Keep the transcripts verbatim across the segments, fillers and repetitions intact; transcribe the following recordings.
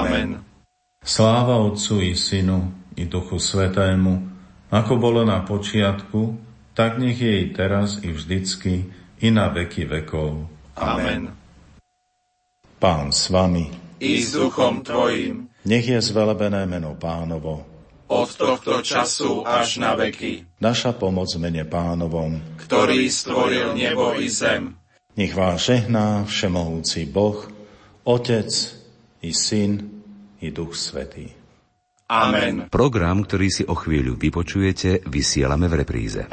Amen. Sláva Otcu i Synu i Duchu Svätému, ako bolo na počiatku, tak nech je i teraz i vždycky i na veky vekov. Amen. Pán s vami i s duchom tvojim. Nech je zvelebené meno Pánovo. Od tohto času až na veky. Naša pomoc mene Pánovom, ktorý stvoril nebo i zem. Nech vás žehná všemohúci Boh, Otec i Syn i Duch Svätý. Amen. Program, ktorý si o chvíľu vypočujete, vysielame v repríze.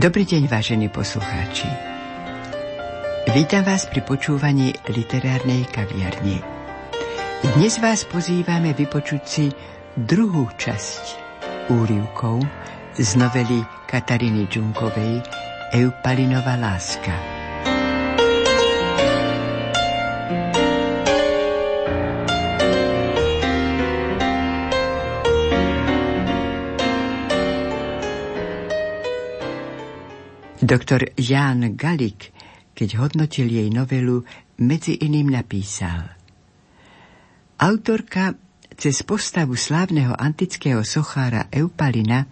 Dobrý deň, vážení poslucháči. Vítam vás pri počúvaní literárnej kaviarne. Dnes vás pozývame vypočuť si druhú časť úryvkov z novely Kataríny Čunkovej Eupalinová láska. Doktor Ján Galik, keď hodnotil jej novelu, medzi iným napísal: Autorka cez postavu slávneho antického sochára Eupalina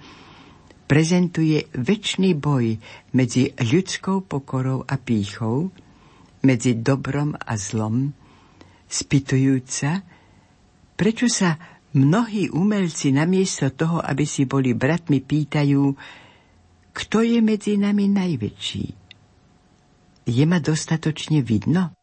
prezentuje večný boj medzi ľudskou pokorou a pýchou, medzi dobrom a zlom, spýtujúc sa, prečo sa mnohí umelci namiesto toho, aby si boli bratmi, pýtajú: Kto je medzi nami najväčší? Je ma dostatočne vidno?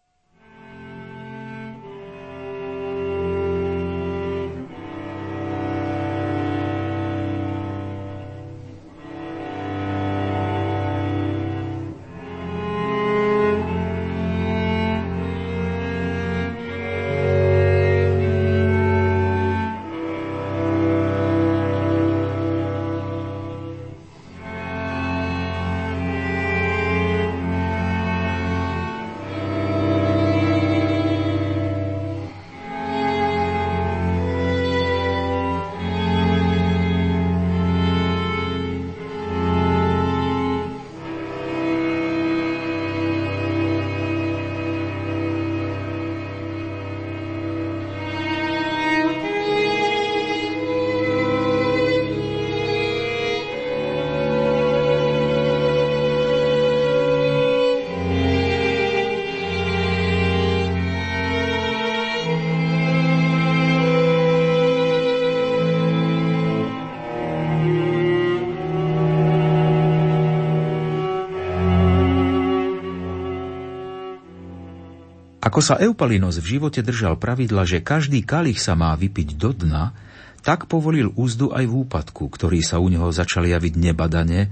Ako sa Eupalinos v živote držal pravidla, že každý kalich sa má vypiť do dna, tak povolil úzdu aj v úpadku, ktorý sa u neho začal javiť nebadane,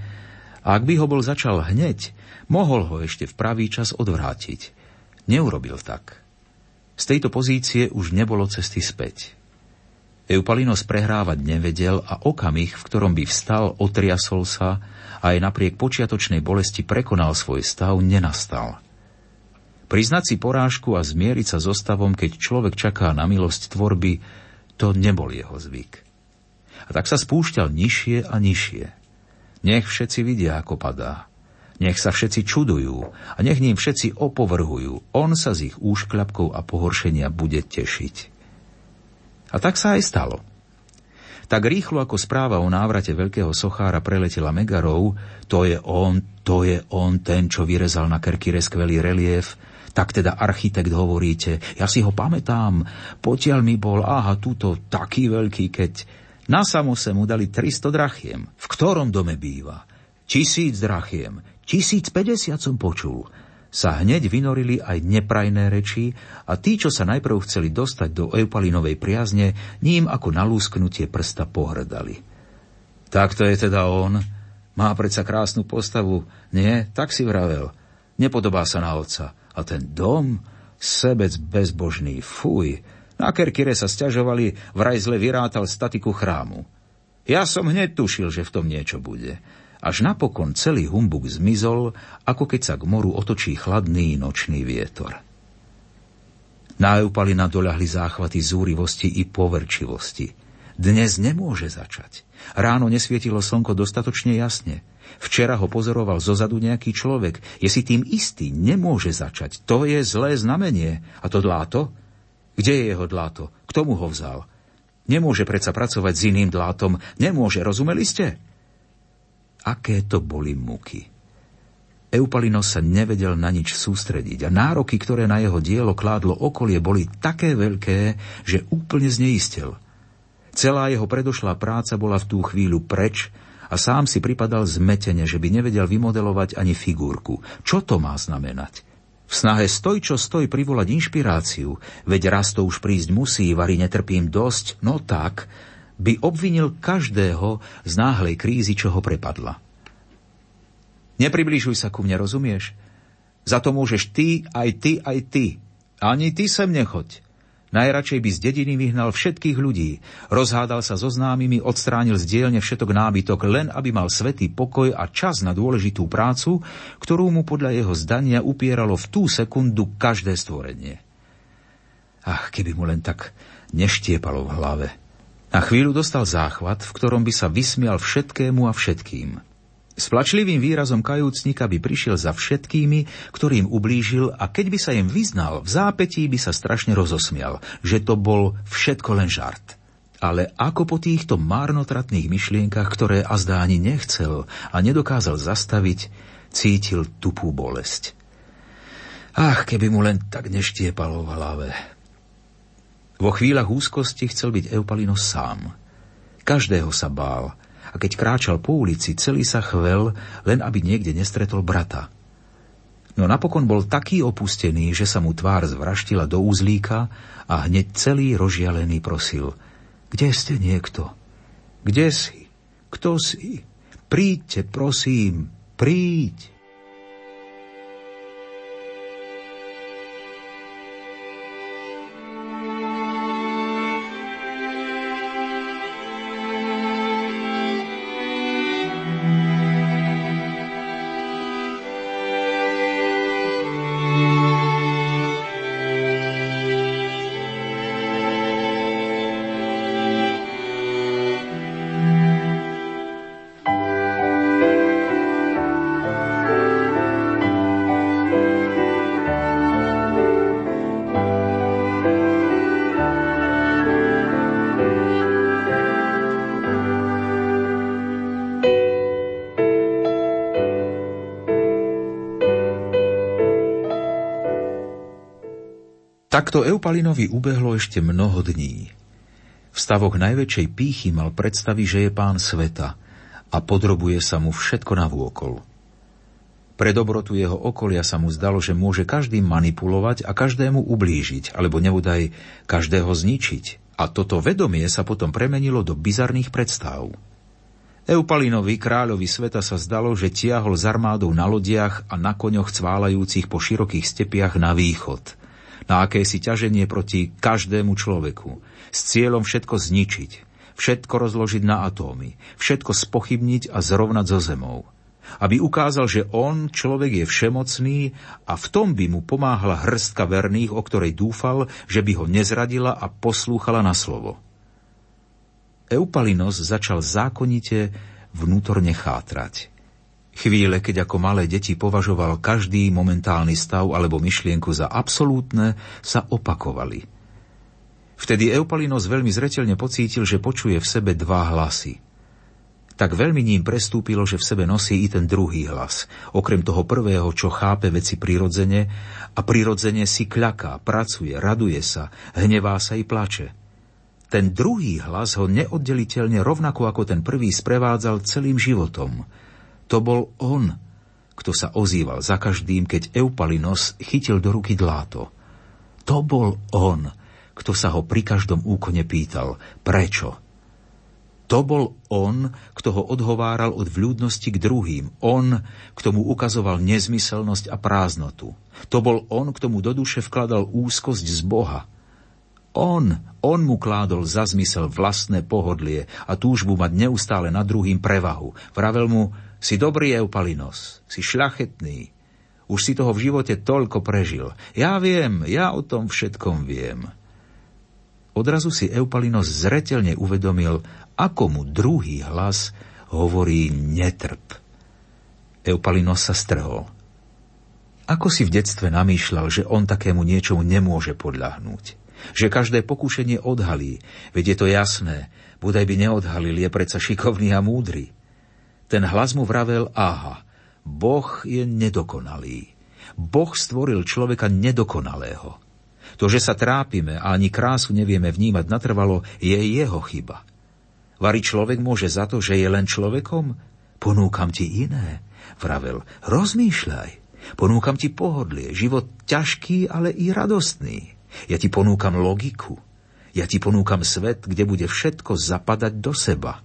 a ak by ho bol začal hneď, mohol ho ešte v pravý čas odvrátiť. Neurobil tak. Z tejto pozície už nebolo cesty späť. Eupalinos prehrávať nevedel a okamih, v ktorom by vstal, otriasol sa a aj napriek počiatočnej bolesti prekonal svoj stav, nenastal. Priznať si porážku a zmieriť sa so stavom, keď človek čaká na milosť tvorby, to nebol jeho zvyk. A tak sa spúšťal nižšie a nižšie. Nech všetci vidia, ako padá. Nech sa všetci čudujú a nech ním všetci opovrhujú. On sa z ich úškľapkov a pohoršenia bude tešiť. A tak sa aj stalo. Tak rýchlo, ako správa o návrate veľkého sochára preletela Megarou, to je on, to je on, ten, čo vyrezal na Kerkyre skvelý relief, tak teda architekt hovoríte, ja si ho pamätám, potiaľ mi bol, aha, túto taký veľký, keď na Samose mu dali tristo drachiem, v ktorom dome býva, tisíc drachiem, tisíc päťdesiat som počul, sa hneď vynorili aj neprajné reči a tí, čo sa najprv chceli dostať do Eupalinovej priazne, ním ako na lúsknutie prsta pohrdali. Tak to je teda on, má predsa krásnu postavu, nie, tak si vravel, nepodobá sa na otca. A ten dom, Sebec bezbožný, fuj. Na Kerkyre sa sťažovali, vraj zle vyrátal statiku chrámu. Ja som hneď tušil, že v tom niečo bude. Až napokon celý humbuk zmizol, ako keď sa k moru otočí chladný nočný vietor. Na Eupalina doľahli záchvaty zúrivosti i poverčivosti. Dnes nemôže začať. Ráno nesvietilo slnko dostatočne jasne. Včera ho pozoroval zozadu nejaký človek. Je si tým istý, nemôže začať. To je zlé znamenie. A to dláto? Kde je jeho dláto? Kto mu ho vzal? Nemôže predsa pracovať s iným dlátom. Nemôže, rozumeli ste? Aké to boli muky. Eupalinos sa nevedel na nič sústrediť a nároky, ktoré na jeho dielo kládlo okolie, boli také veľké, že úplne zneistel. Celá jeho predošlá práca bola v tú chvíľu preč a sám si pripadal zmetene, že by nevedel vymodelovať ani figurku. Čo to má znamenať? V snahe stoj, čo stoj, privolať inšpiráciu, veď raz to už prísť musí, vari netrpím dosť, no tak, by obvinil každého z náhlej krízy, čo ho prepadla. Nepriblížuj sa ku mne, rozumieš? Za to môžeš ty, aj ty, aj ty. Ani ty sem nechoď. Najradšej by z dediny vyhnal všetkých ľudí. Rozhádal sa so známymi, odstránil z dielne všetok nábytok, len aby mal svätý pokoj a čas na dôležitú prácu, ktorú mu podľa jeho zdania upieralo v tú sekundu každé stvorenie. Ach, keby mu len tak neštiepalo v hlave. Na chvíľu dostal záchvat, v ktorom by sa vysmial všetkému a všetkým. S plačlivým výrazom kajúcnika by prišiel za všetkými, ktorým ublížil, a keď by sa im vyznal, v zápätí by sa strašne rozosmial, že to bol všetko len žart. Ale ako po týchto márnotratných myšlienkach, ktoré azda ani nechcel a nedokázal zastaviť, cítil tupú bolesť. Ach, keby mu len tak neštiepalo v hlave. Vo chvíľach úzkosti chcel byť Eupalinos sám. Každého sa bál. A keď kráčal po ulici, celý sa chvel, len aby niekde nestretol brata. No napokon bol taký opustený, že sa mu tvár zvraštila do úzlíka a hneď celý rozžialený prosil: Kde ste niekto? Kde si? Kto si? Príďte, prosím, príď! Takto Eupalinovi ubehlo ešte mnoho dní. V stavoch najväčšej pýchy mal predstavy, že je pán sveta a podrobuje sa mu všetko navôkol. Pre dobrotu jeho okolia sa mu zdalo, že môže každým manipulovať a každému ublížiť, alebo nebodaj každého zničiť. A toto vedomie sa potom premenilo do bizarných predstav. Eupalinovi, kráľovi sveta, sa zdalo, že tiahol s armádou na lodiach a na koňoch cválajúcich po širokých stepiach na východ, na akési ťaženie proti každému človeku, s cieľom všetko zničiť, všetko rozložiť na atómy, všetko spochybniť a zrovnať so zemou. Aby ukázal, že on, človek, je všemocný a v tom by mu pomáhala hrstka verných, o ktorej dúfal, že by ho nezradila a poslúchala na slovo. Eupalinos začal zákonite vnútorne chátrať. Chvíle, keď ako malé deti považoval každý momentálny stav alebo myšlienku za absolútne, sa opakovali. Vtedy Eupalinos veľmi zreteľne pocítil, že počuje v sebe dva hlasy. Tak veľmi ním prestúpilo, že v sebe nosí i ten druhý hlas, okrem toho prvého, čo chápe veci prirodzene a prirodzene si kľaká, pracuje, raduje sa, hnevá sa i plače. Ten druhý hlas ho neoddeliteľne, rovnako ako ten prvý, sprevádzal celým životom. To bol on, kto sa ozýval za každým, keď Eupalinos chytil do ruky dláto. To bol on, kto sa ho pri každom úkone pýtal: prečo? To bol on, kto ho odhováral od vľúdnosti k druhým. On, kto mu ukazoval nezmyselnosť a prázdnotu. To bol on, kto mu do duše vkladal úzkosť z Boha. On, on mu kládol za zmysel vlastné pohodlie a túžbu mať neustále nad druhým prevahu. Vravel mu, si dobrý Eupalinos, si šľachetný. Už si toho v živote toľko prežil. Ja viem, ja o tom všetkom viem. Odrazu si Eupalinos zreteľne uvedomil, ako mu druhý hlas hovorí netrp. Eupalinos sa strhol. Ako si v detstve namýšľal, že on takému niečomu nemôže podľahnúť? Že každé pokúšenie odhalí, veď je to jasné, bodaj by neodhalil, je predsa šikovný a múdry. Ten hlas mu vravel, aha, Boh je nedokonalý. Boh stvoril človeka nedokonalého. To, že sa trápime a ani krásu nevieme vnímať natrvalo, je jeho chyba. Vari človek môže za to, že je len človekom? Ponúkam ti iné, vravel. Rozmýšľaj. Ponúkam ti pohodlie, život ťažký, ale i radostný. Ja ti ponúkam logiku. Ja ti ponúkam svet, kde bude všetko zapadať do seba.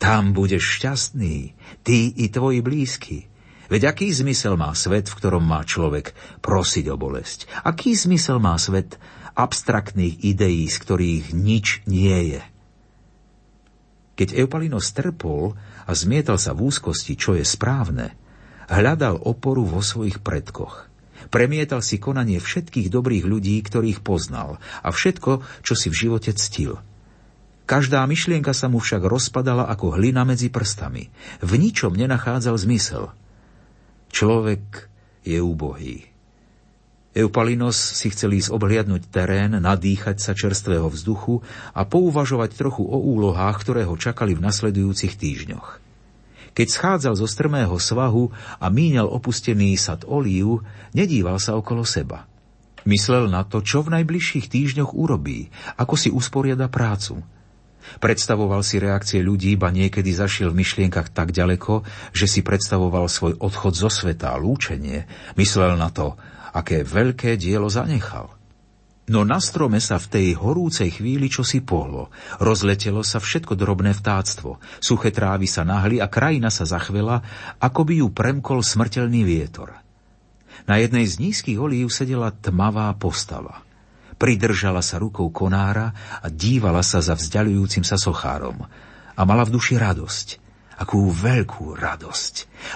Tam budeš šťastný, ty i tvoji blízky. Veď aký zmysel má svet, v ktorom má človek prosiť o bolesť? Aký zmysel má svet abstraktných ideí, z ktorých nič nie je? Keď Eupalinos trpol a zmietal sa v úzkosti, čo je správne, hľadal oporu vo svojich predkoch. Premietal si konanie všetkých dobrých ľudí, ktorých poznal, a všetko, čo si v živote ctil. Každá myšlienka sa mu však rozpadala ako hlina medzi prstami. V ničom nenachádzal zmysel. Človek je úbohý. Eupalinos si chcel ísť obhliadnuť terén, nadýchať sa čerstvého vzduchu a pouvažovať trochu o úlohách, ktoré ho čakali v nasledujúcich týždňoch. Keď schádzal zo strmého svahu a míňal opustený sad olív, nedíval sa okolo seba. Myslel na to, čo v najbližších týždňoch urobí, ako si usporiada prácu. Predstavoval si reakcie ľudí, ba niekedy zašiel v myšlienkach tak ďaleko, že si predstavoval svoj odchod zo sveta a lúčenie. Myslel na to, aké veľké dielo zanechal. No na strome sa v tej horúcej chvíli čosi pohlo. Rozletelo sa všetko drobné vtáctvo. Suché trávy sa nahli a krajina sa zachvela, ako by ju premkol smrteľný vietor. Na jednej z nízkych olív sedela tmavá postava. Pridržala sa rukou konára a dívala sa za vzdialujúcim sa sochárom. A mala v duši radosť. Akú veľkú radosť.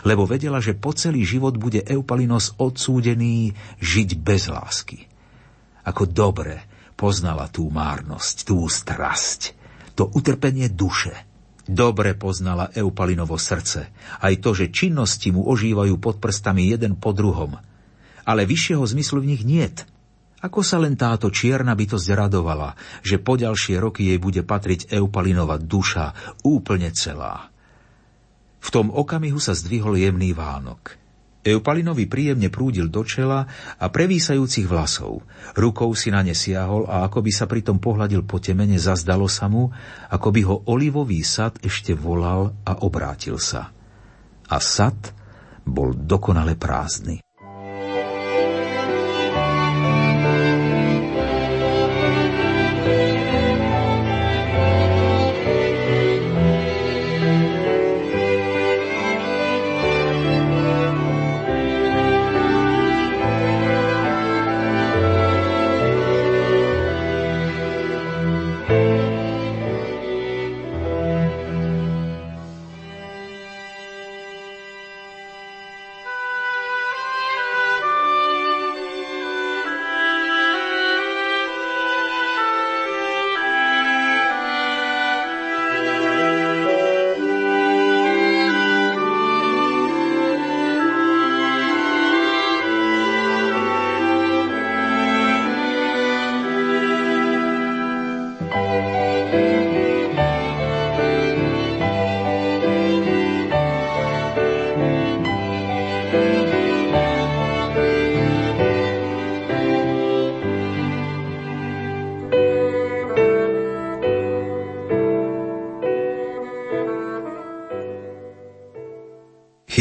Lebo vedela, že po celý život bude Eupalinos odsúdený žiť bez lásky. Ako dobre poznala tú márnosť, tú strasť, to utrpenie duše. Dobre poznala Eupalinovo srdce. Aj to, že činnosti mu ožívajú pod prstami jeden po druhom. Ale vyššieho zmyslu v nich niet. Ako sa len táto čierna bytosť radovala, že po ďalšie roky jej bude patriť Eupalinova duša úplne celá. V tom okamihu sa zdvihol jemný vánok. Eupalinovi príjemne prúdil do čela a prevísajúcich vlasov. Rukou si na ne siahol a ako by sa pritom pohľadil po temene, zazdalo sa mu, ako by ho olivový sad ešte volal a obrátil sa. A sad bol dokonale prázdny.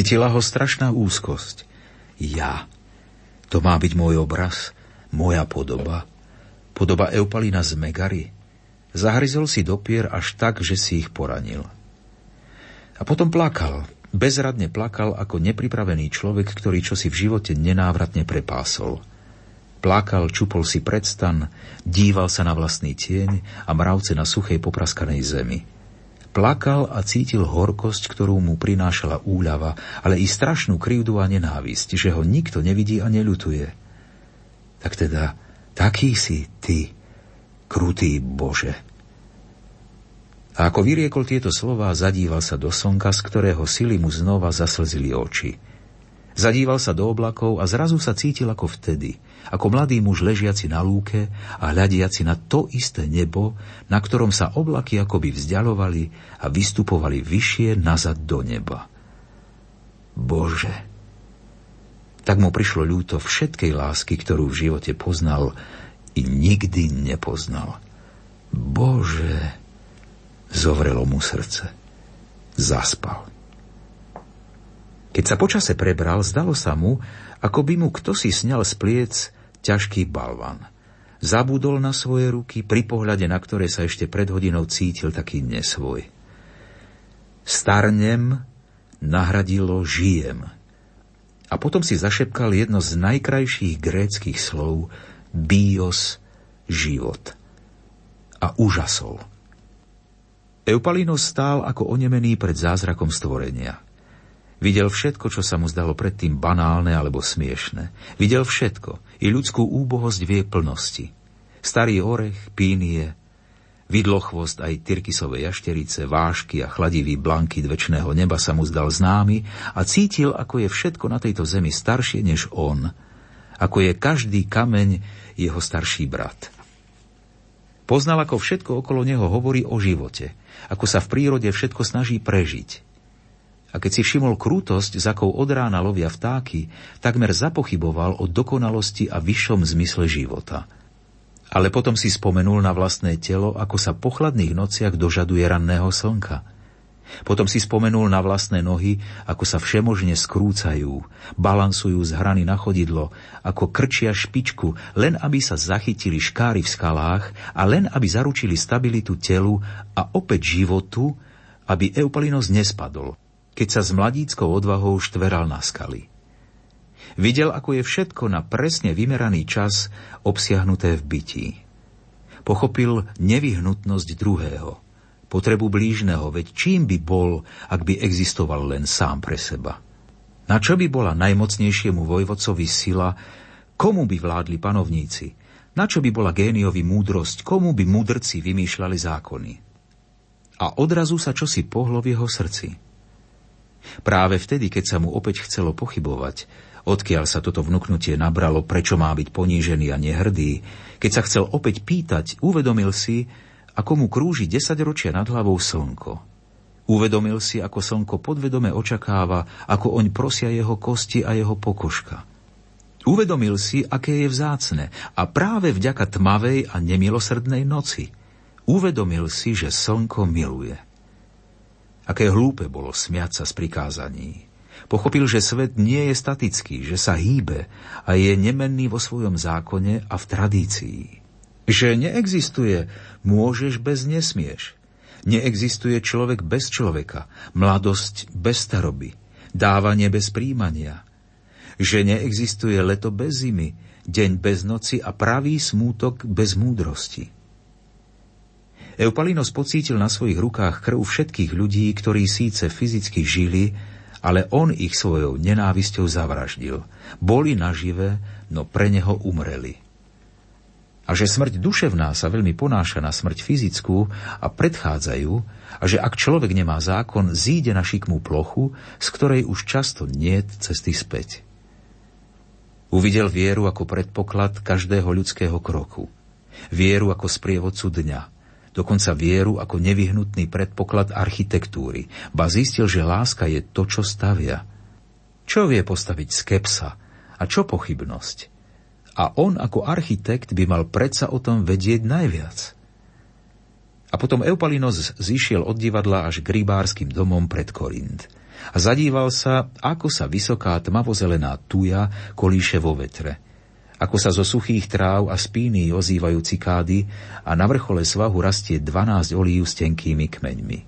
Chytila ho strašná úzkosť. Ja. To má byť môj obraz, moja podoba. Podoba Eupalina z Megary. Zahryzol si do pier až tak, že si ich poranil. A potom plakal. Bezradne plakal ako nepripravený človek, ktorý čosi v živote nenávratne prepásol. Plakal, čupol si pred stan, díval sa na vlastný tieň a mravce na suchej popraskanej zemi. Plakal a cítil horkosť, ktorú mu prinášala úľava, ale i strašnú krivdu a nenávisť, že ho nikto nevidí a neľutuje. Tak teda, taký si ty, krutý Bože. A ako vyriekol tieto slová, zadíval sa do slnka, z ktorého sily mu znova zaslzili oči. Zadíval sa do oblakov a zrazu sa cítil ako vtedy, ako mladý muž ležiaci na lúke a hľadiaci na to isté nebo, na ktorom sa oblaky akoby vzdialovali a vystupovali vyššie nazad do neba. Bože! Tak mu prišlo ľúto všetkej lásky, ktorú v živote poznal i nikdy nepoznal. Bože! Zovrelo mu srdce. Zaspal. Keď sa počase prebral, zdalo sa mu, ako by mu kto si sňal z pliec ťažký balvan. Zabudol na svoje ruky, pri pohľade na ktoré sa ešte pred hodinou cítil taký nesvoj. Starnem nahradilo žijem. A potom si zašepkal jedno z najkrajších gréckych slov bios, život. A úžasol. Eupalinos stál ako onemený pred zázrakom stvorenia. Videl všetko, čo sa mu zdalo predtým banálne alebo smiešne. Videl všetko, i ľudskú úbohosť v jej plnosti. Starý orech, pínie, vidlochvost aj tyrkisové jašterice, vážky a chladivý blankyt večného neba sa mu zdal známy a cítil, ako je všetko na tejto zemi staršie než on, ako je každý kameň jeho starší brat. Poznal, ako všetko okolo neho hovorí o živote, ako sa v prírode všetko snaží prežiť. A keď si všimol krutosť, z akou od rána lovia vtáky, takmer zapochyboval o dokonalosti a vyššom zmysle života. Ale potom si spomenul na vlastné telo, ako sa po chladných nociach dožaduje ranného slnka. Potom si spomenul na vlastné nohy, ako sa všemožne skrúcajú, balansujú z hrany na chodidlo, ako krčia špičku, len aby sa zachytili škáry v skalách a len aby zaručili stabilitu telu a opäť životu, aby Eupalinos nespadol, keď sa s mladíckou odvahou štveral na skaly. Videl, ako je všetko na presne vymeraný čas obsiahnuté v bytí. Pochopil nevyhnutnosť druhého, potrebu blížneho, veď čím by bol, ak by existoval len sám pre seba. Na čo by bola najmocnejšiemu vojvodcovi sila, komu by vládli panovníci, na čo by bola géniovi múdrosť, komu by múdrci vymýšľali zákony. A odrazu sa čosi pohlo v jeho srdci. Práve vtedy, keď sa mu opäť chcelo pochybovať, odkiaľ sa toto vnuknutie nabralo, prečo má byť ponížený a nehrdý, keď sa chcel opäť pýtať, uvedomil si, ako mu krúži desaťročia nad hlavou slnko. Uvedomil si, ako slnko podvedome očakáva, ako oň prosia jeho kosti a jeho pokožka. Uvedomil si, aké je vzácne a práve vďaka tmavej a nemilosrdnej noci. Uvedomil si, že slnko miluje. Aké hlúpe bolo smiať sa z prikázaní. Pochopil, že svet nie je statický, že sa hýbe a je nemenný vo svojom zákone a v tradícii. Že neexistuje môžeš bez nesmieš. Neexistuje človek bez človeka, mladosť bez staroby, dávanie bez príjmania. Že neexistuje leto bez zimy, deň bez noci a pravý smútok bez múdrosti. Eupalinos pocítil na svojich rukách krv všetkých ľudí, ktorí síce fyzicky žili, ale on ich svojou nenávisťou zavraždil. Boli nažive, no pre neho umreli. A že smrť duševná sa veľmi ponáša na smrť fyzickú a predchádzajú, a že ak človek nemá zákon, zíde na šikmú plochu, z ktorej už často niet cesty späť. Uvidel vieru ako predpoklad každého ľudského kroku. Vieru ako sprievodcu dňa. Dokonca vieru ako nevyhnutný predpoklad architektúry, ba zistil, že láska je to, čo stavia. Čo vie postaviť skepsa a čo pochybnosť? A on ako architekt by mal predsa o tom vedieť najviac. A potom Eupalinos zišiel od divadla až k rybárskym domom pred Korint a zadíval sa, ako sa vysoká tmavozelená tuja kolíše vo vetre. Ako sa zo suchých tráv a spíny ozývajú cikády a na vrchole svahu rastie dvanásť olív s tenkými kmeňmi.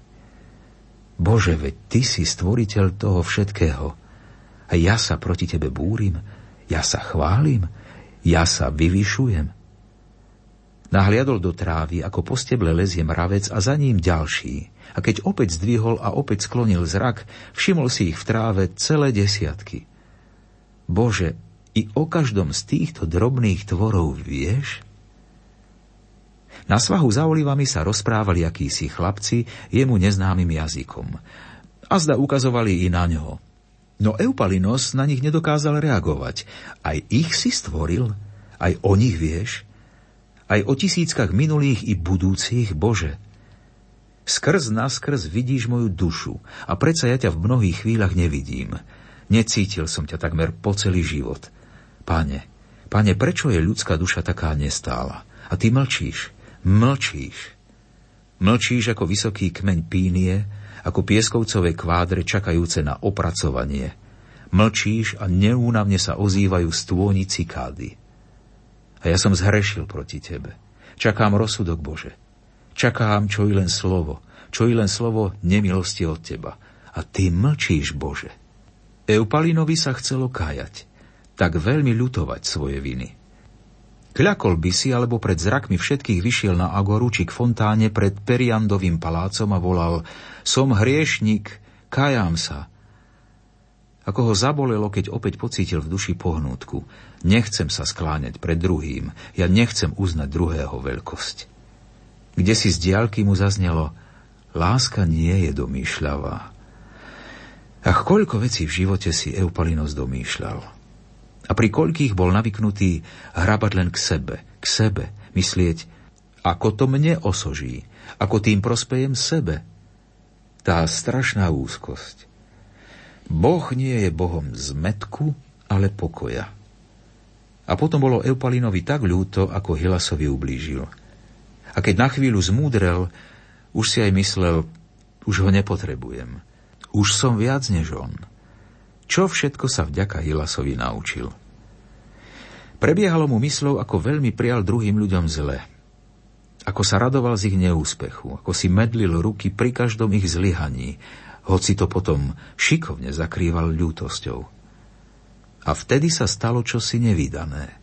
Bože, veď Ty si stvoriteľ toho všetkého. A ja sa proti Tebe búrim, ja sa chválim, ja sa vyvyšujem. Nahliadol do trávy, ako po steble lezie mravec a za ním ďalší. A keď opäť zdvihol a opäť sklonil zrak, všimol si ich v tráve celé desiatky. Bože, i o každom z týchto drobných tvorov vieš? Na svahu za olivami sa rozprávali akísi chlapci jemu neznámym jazykom. Azda ukazovali i na ňoho. No Eupalinos na nich nedokázal reagovať. Aj ich si stvoril, aj o nich vieš. Aj o tisíckach minulých i budúcich, Bože. Skrz naskrz vidíš moju dušu a predsa ja ťa v mnohých chvíľach nevidím. Necítil som ťa takmer po celý život. Pane, Pane, prečo je ľudská duša taká nestála? A Ty mlčíš, mlčíš. Mlčíš ako vysoký kmeň pínie, ako pieskovcové kvádre čakajúce na opracovanie. Mlčíš a neúnavne sa ozývajú stôni cikády. A ja som zhrešil proti Tebe. Čakám rozsudok, Bože. Čakám čo i len slovo, čo i len slovo nemilosti od Teba. A Ty mlčíš, Bože. Eupalinovi sa chcelo kájať, tak veľmi ľutovať svoje viny. Kľakol by si, alebo pred zrakmi všetkých vyšiel na Agorúči k fontáne pred Periandovým palácom a volal: Som hriešnik, kajám sa. Ako ho zabolelo, keď opäť pocítil v duši pohnútku. Nechcem sa skláňať pred druhým, ja nechcem uznať druhého veľkosť. Kde si z diaľky mu zaznelo: Láska nie je domýšľavá. Ach, koľko vecí v živote si Eupalinos domýšľal. A pri koľkých bol navyknutý hrabať len k sebe, k sebe, myslieť, ako to mne osoží, ako tým prospejem sebe. Tá strašná úzkosť. Boh nie je Bohom zmetku, ale pokoja. A potom bolo Eupalinovi tak ľúto, ako Hylasovi ublížil. A keď na chvíľu zmúdrel, už si aj myslel, už ho nepotrebujem. Už som viac než on. Čo všetko sa vďaka Hylasovi naučil. Prebiehalo mu mysľou, ako veľmi prial druhým ľuďom zle. Ako sa radoval z ich neúspechu, ako si medlil ruky pri každom ich zlyhaní, hoci to potom šikovne zakrýval ľútosťou. A vtedy sa stalo čosi nevídané.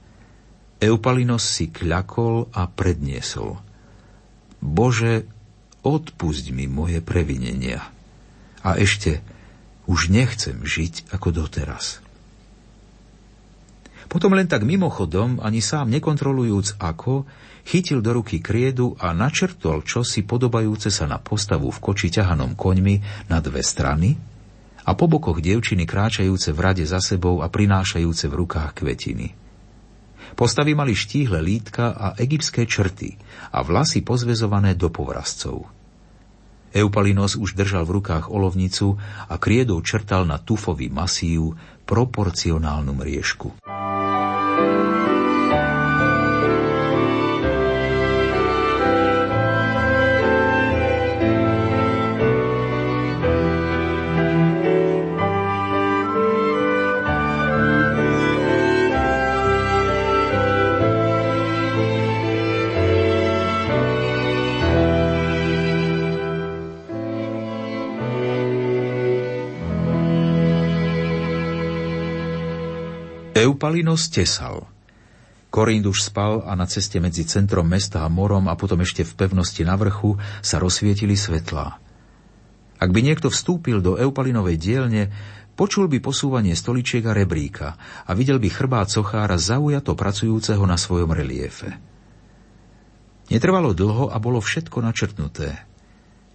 Eupalinos si kľakol a predniesol: Bože, odpusť mi moje previnenia. A ešte: Už nechcem žiť ako doteraz. Potom len tak mimochodom, ani sám nekontrolujúc ako, chytil do ruky kriedu a načrtol čosi podobajúce sa na postavu v koči ťahanom koňmi na dve strany a po bokoch dievčiny kráčajúce v rade za sebou a prinášajúce v rukách kvetiny. Postavy mali štíhle lítka a egyptské črty a vlasy pozväzované do povrazcov. Eupalinos už držal v rukách olovnicu a kriedou črtal na tufový masív proporcionálnu mriežku. Eupalinos tesal. Korint už spal a na ceste medzi centrom mesta a morom a potom ešte v pevnosti na vrchu sa rozsvietili svetlá. Ak by niekto vstúpil do Eupalinovej dielne, počul by posúvanie stoličiek a rebríka a videl by chrbát sochára zaujato pracujúceho na svojom reliefe. Netrvalo dlho a bolo všetko načrtnuté.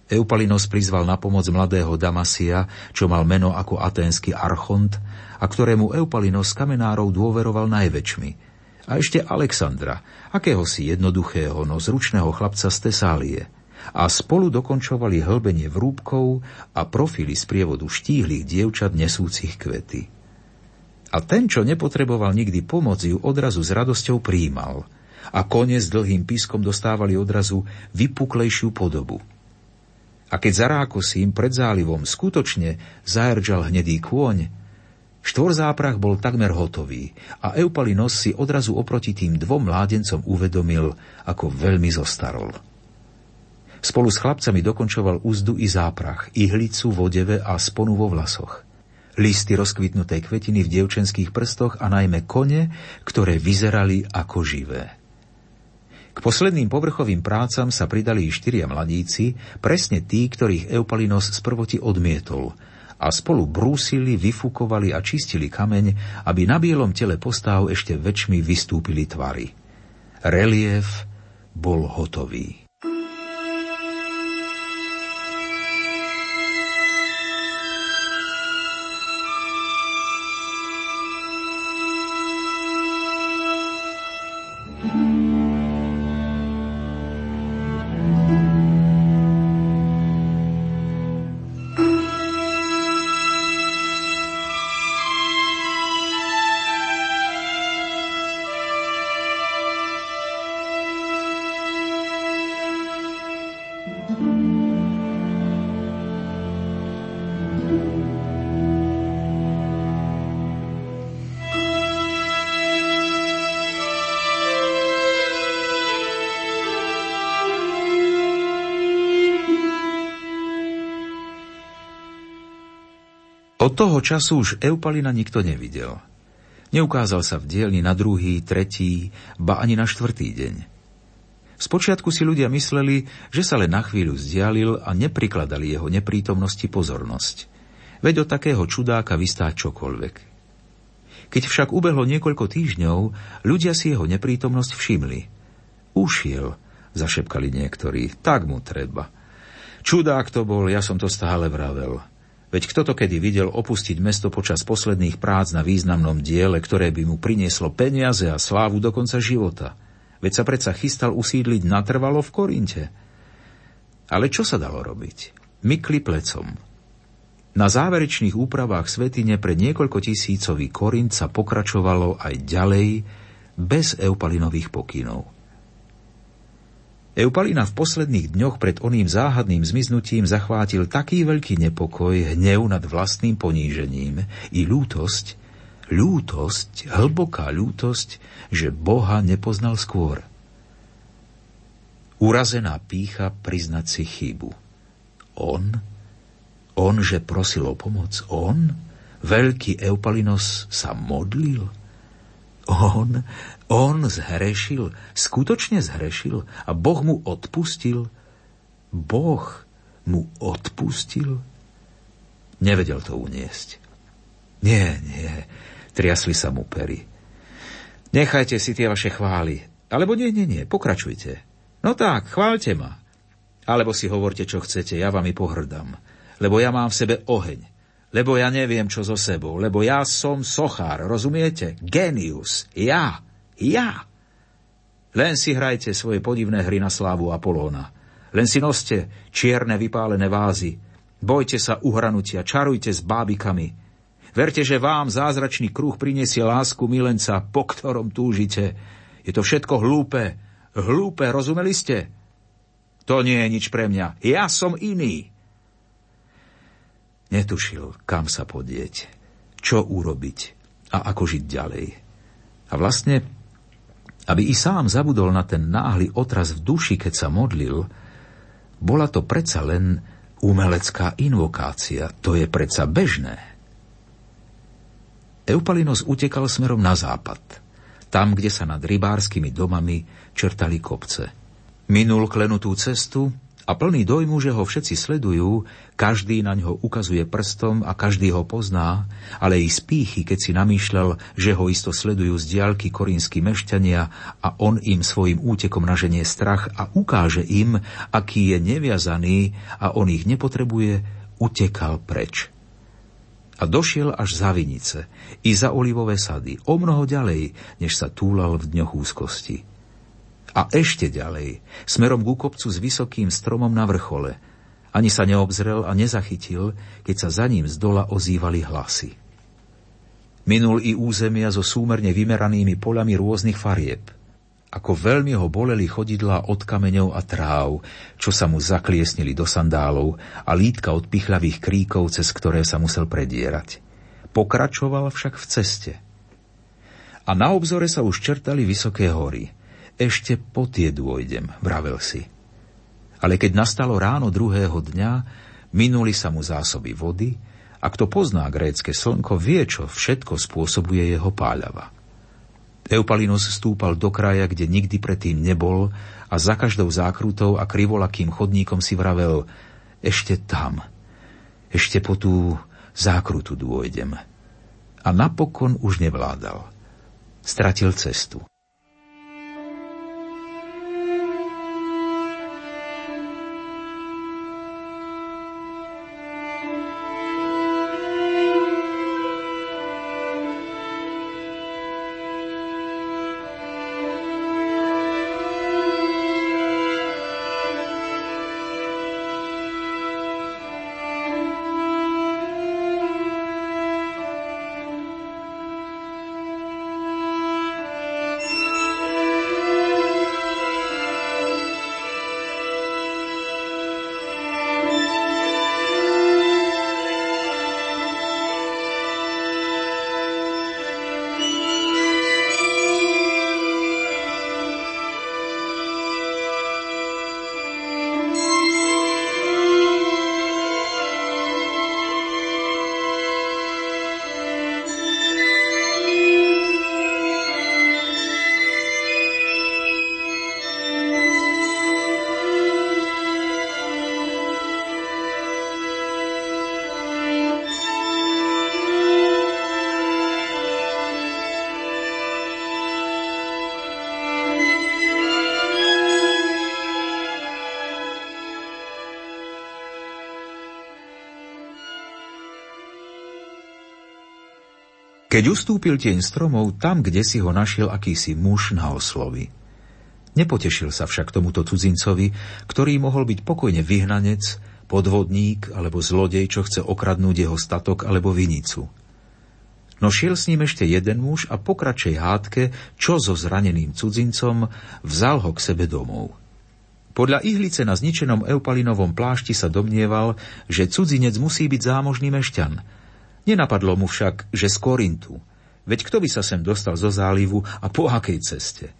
Eupalinos prizval na pomoc mladého Damasia, čo mal meno ako aténsky archont, a ktorému Eupalinos z kamenárov dôveroval najväčšmi. A ešte Alexandra, akéhosi jednoduchého, no zručného chlapca z Tesálie. A spolu dokončovali hlbenie vrúbkov a profily z prievodu štíhlých dievčat nesúcich kvety. A ten, čo nepotreboval nikdy pomoc, ju odrazu s radosťou prijímal. A kone s dlhým pískom dostávali odrazu vypuklejšiu podobu. A keď za rákosím pred zálivom skutočne zaerčal hnedý kôň, Štvorzáprach bol takmer hotový a Eupalinos si odrazu oproti tým dvom mládencom uvedomil, ako veľmi zostarol. Spolu s chlapcami dokončoval úzdu i záprach, ihlicu, vodeve a sponu vo vlasoch. Listy rozkvitnutej kvetiny v dievčenských prstoch a najmä kone, ktoré vyzerali ako živé. K posledným povrchovým prácam sa pridali i štyria mladíci, presne tí, ktorých Eupalinos sprvoti odmietol, a spolu brúsili, vyfukovali a čistili kameň, aby na bielom tele postáv ešte väčšmi vystúpili tvary. Relief bol hotový. Od toho času už Eupalina nikto nevidel. Neukázal sa v dielni na druhý, tretí, ba ani na štvrtý deň. Spočiatku si ľudia mysleli, že sa len na chvíľu vzdialil a neprikladali jeho neprítomnosti pozornosť. Veď od takého čudáka vystá čokoľvek. Keď však ubehlo niekoľko týždňov, ľudia si jeho neprítomnosť všimli. Ušiel, zašepkali niektorí, tak mu treba. Čudák to bol, ja som to stále vravel. Veď kto to kedy videl opustiť mesto počas posledných prác na významnom diele, ktoré by mu prinieslo peniaze a slávu do konca života? Veď sa predsa chystal usídliť natrvalo v Korinte. Ale čo sa dalo robiť? Mykli plecom. Na záverečných úpravách svätyne pre niekoľko tisícový Korint sa pokračovalo aj ďalej bez Eupalinových pokynov. Eupalina v posledných dňoch pred oným záhadným zmiznutím zachvátil taký veľký nepokoj, hnev nad vlastným ponížením i ľútosť, ľútosť, hlboká ľútosť, že Boha nepoznal skôr. Urazená pýcha priznať si chybu. On? On, že prosil o pomoc? On? Veľký Eupalinos sa modlil? On, on zhrešil, skutočne zhrešil a Boh mu odpustil. Boh mu odpustil? Nevedel to uniesť. Nie, nie, triasli sa mu pery. Nechajte si tie vaše chvály. Alebo nie, nie, nie, pokračujte. No tak, chváľte ma. Alebo si hovorte, čo chcete, ja vami pohrdám. Lebo ja mám v sebe oheň. Lebo ja neviem, čo so sebou, lebo ja som sochár, rozumiete? Genius, ja, ja. Len si hrajte svoje podivné hry na slávu Apolóna. Len si noste čierne vypálené vázy. Bojte sa uhranutia, čarujte s bábikami. Verte, že vám zázračný kruh priniesie lásku milenca, po ktorom túžite. Je to všetko hlúpe, hlúpe, rozumeli ste? To nie je nič pre mňa, ja som iný. Netušil, kam sa podieť, čo urobiť a ako žiť ďalej. A vlastne, aby i sám zabudol na ten náhly otras v duši, keď sa modlil, bola to predsa len umelecká invokácia. To je predsa bežné. Eupalinos utekal smerom na západ, tam, kde sa nad rybárskymi domami čertali kopce. Minul klenutú cestu, a plný dojmu, že ho všetci sledujú, každý na ňo ukazuje prstom a každý ho pozná, ale i z pýchy, keď si namýšľal, že ho isto sledujú z diaľky korínski mešťania a on im svojim útekom naženie strach a ukáže im, aký je neviazaný a on ich nepotrebuje, utekal preč. A došiel až za vinice, i za olivové sady, o mnoho ďalej, než sa túlal v dňoch úzkosti. A ešte ďalej, smerom ku kopcu s vysokým stromom na vrchole. Ani sa neobzrel a nezachytil, keď sa za ním zdola ozývali hlasy. Minul i územia so súmerne vymeranými poľami rôznych farieb. Ako veľmi ho boleli chodidlá od kameňov a tráv, čo sa mu zakliesnili do sandálov a lítka od pichľavých kríkov, cez ktoré sa musel predierať. Pokračoval však v ceste. A na obzore sa už čertali vysoké hory. Ešte po tie dôjdem, vravel si. Ale keď nastalo ráno druhého dňa, minuli sa mu zásoby vody a kto pozná grécke slnko, vie, čo všetko spôsobuje jeho páľava. Eupalinos stúpal do kraja, kde nikdy predtým nebol a za každou zákrutou a krivolakým chodníkom si vravel: ešte tam, ešte po tú zákrutu dôjdem. A napokon už nevládal. Stratil cestu. Keď ustúpil tieň stromov, tam, kde si ho našiel akýsi muž na oslovi. Nepotešil sa však tomuto cudzincovi, ktorý mohol byť pokojne vyhnanec, podvodník alebo zlodej, čo chce okradnúť jeho statok alebo vinicu. No šiel s ním ešte jeden muž a po kratšej hádke, čo so zraneným cudzincom, vzal ho k sebe domov. Podľa ihlice na zničenom Eupalinovom plášti sa domnieval, že cudzinec musí byť zámožný mešťan. Nenapadlo mu však, že z Korintu. Veď kto by sa sem dostal zo zálivu a po akej ceste?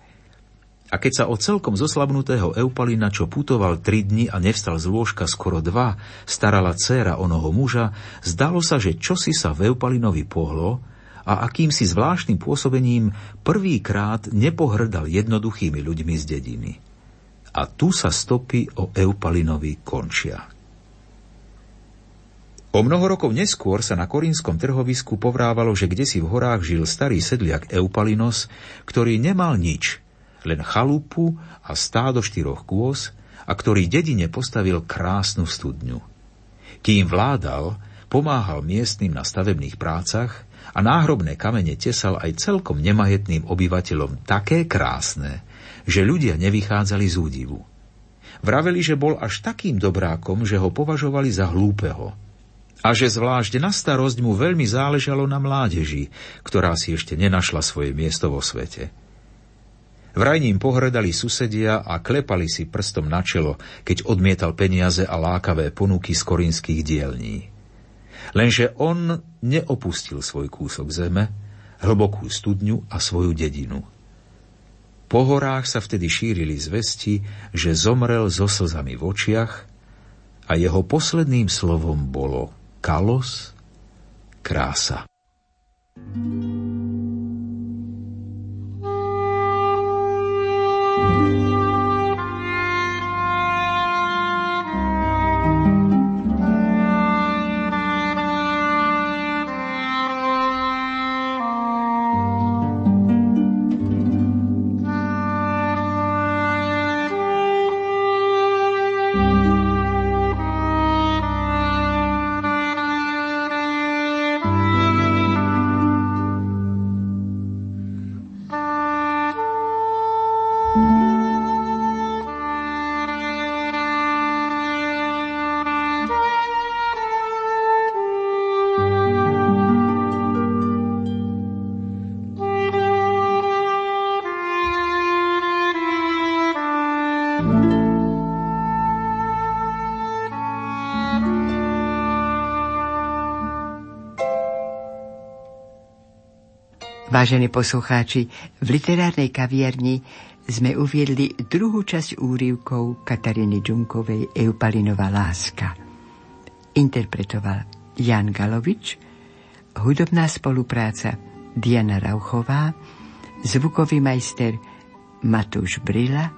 A keď sa od celkom zoslabnutého Eupalina, čo putoval tri dni a nevstal z lôžka skoro dva, starala dcéra onoho muža, zdalo sa, že čosi sa v Eupalinovi pohlo a akýmsi zvláštnym pôsobením prvýkrát nepohrdal jednoduchými ľuďmi z dediny. A tu sa stopy o Eupalinovi končia. O mnoho rokov neskôr sa na korínskom trhovisku povrávalo, že kdesi v horách žil starý sedliak Eupalinos, ktorý nemal nič, len chalupu a stádo štyroch kôz, a ktorý dedine postavil krásnu studňu. Kým vládal, pomáhal miestnym na stavebných prácach a náhrobné kamene tesal aj celkom nemajetným obyvateľom také krásne, že ľudia nevychádzali z údivu. Vraveli, že bol až takým dobrákom, že ho považovali za hlúpeho. A že zvlášť na starosť mu veľmi záležalo na mládeži, ktorá si ešte nenašla svoje miesto vo svete. Vraj ním pohrdali susedia a klepali si prstom na čelo, keď odmietal peniaze a lákavé ponuky z korínskych dielní. Lenže on neopustil svoj kúsok zeme, hlbokú studňu a svoju dedinu. Po horách sa vtedy šírili zvesti, že zomrel so slzami v očiach a jeho posledným slovom bolo: Kalos, krása. Vážení poslucháči, v literárnej kaviarni sme uviedli druhú časť úryvkov Kataríny Čunkovej Eupalinová láska. Interpretoval Jan Galovič, hudobná spolupráca Diana Rauchová, zvukový majster Matúš Brila,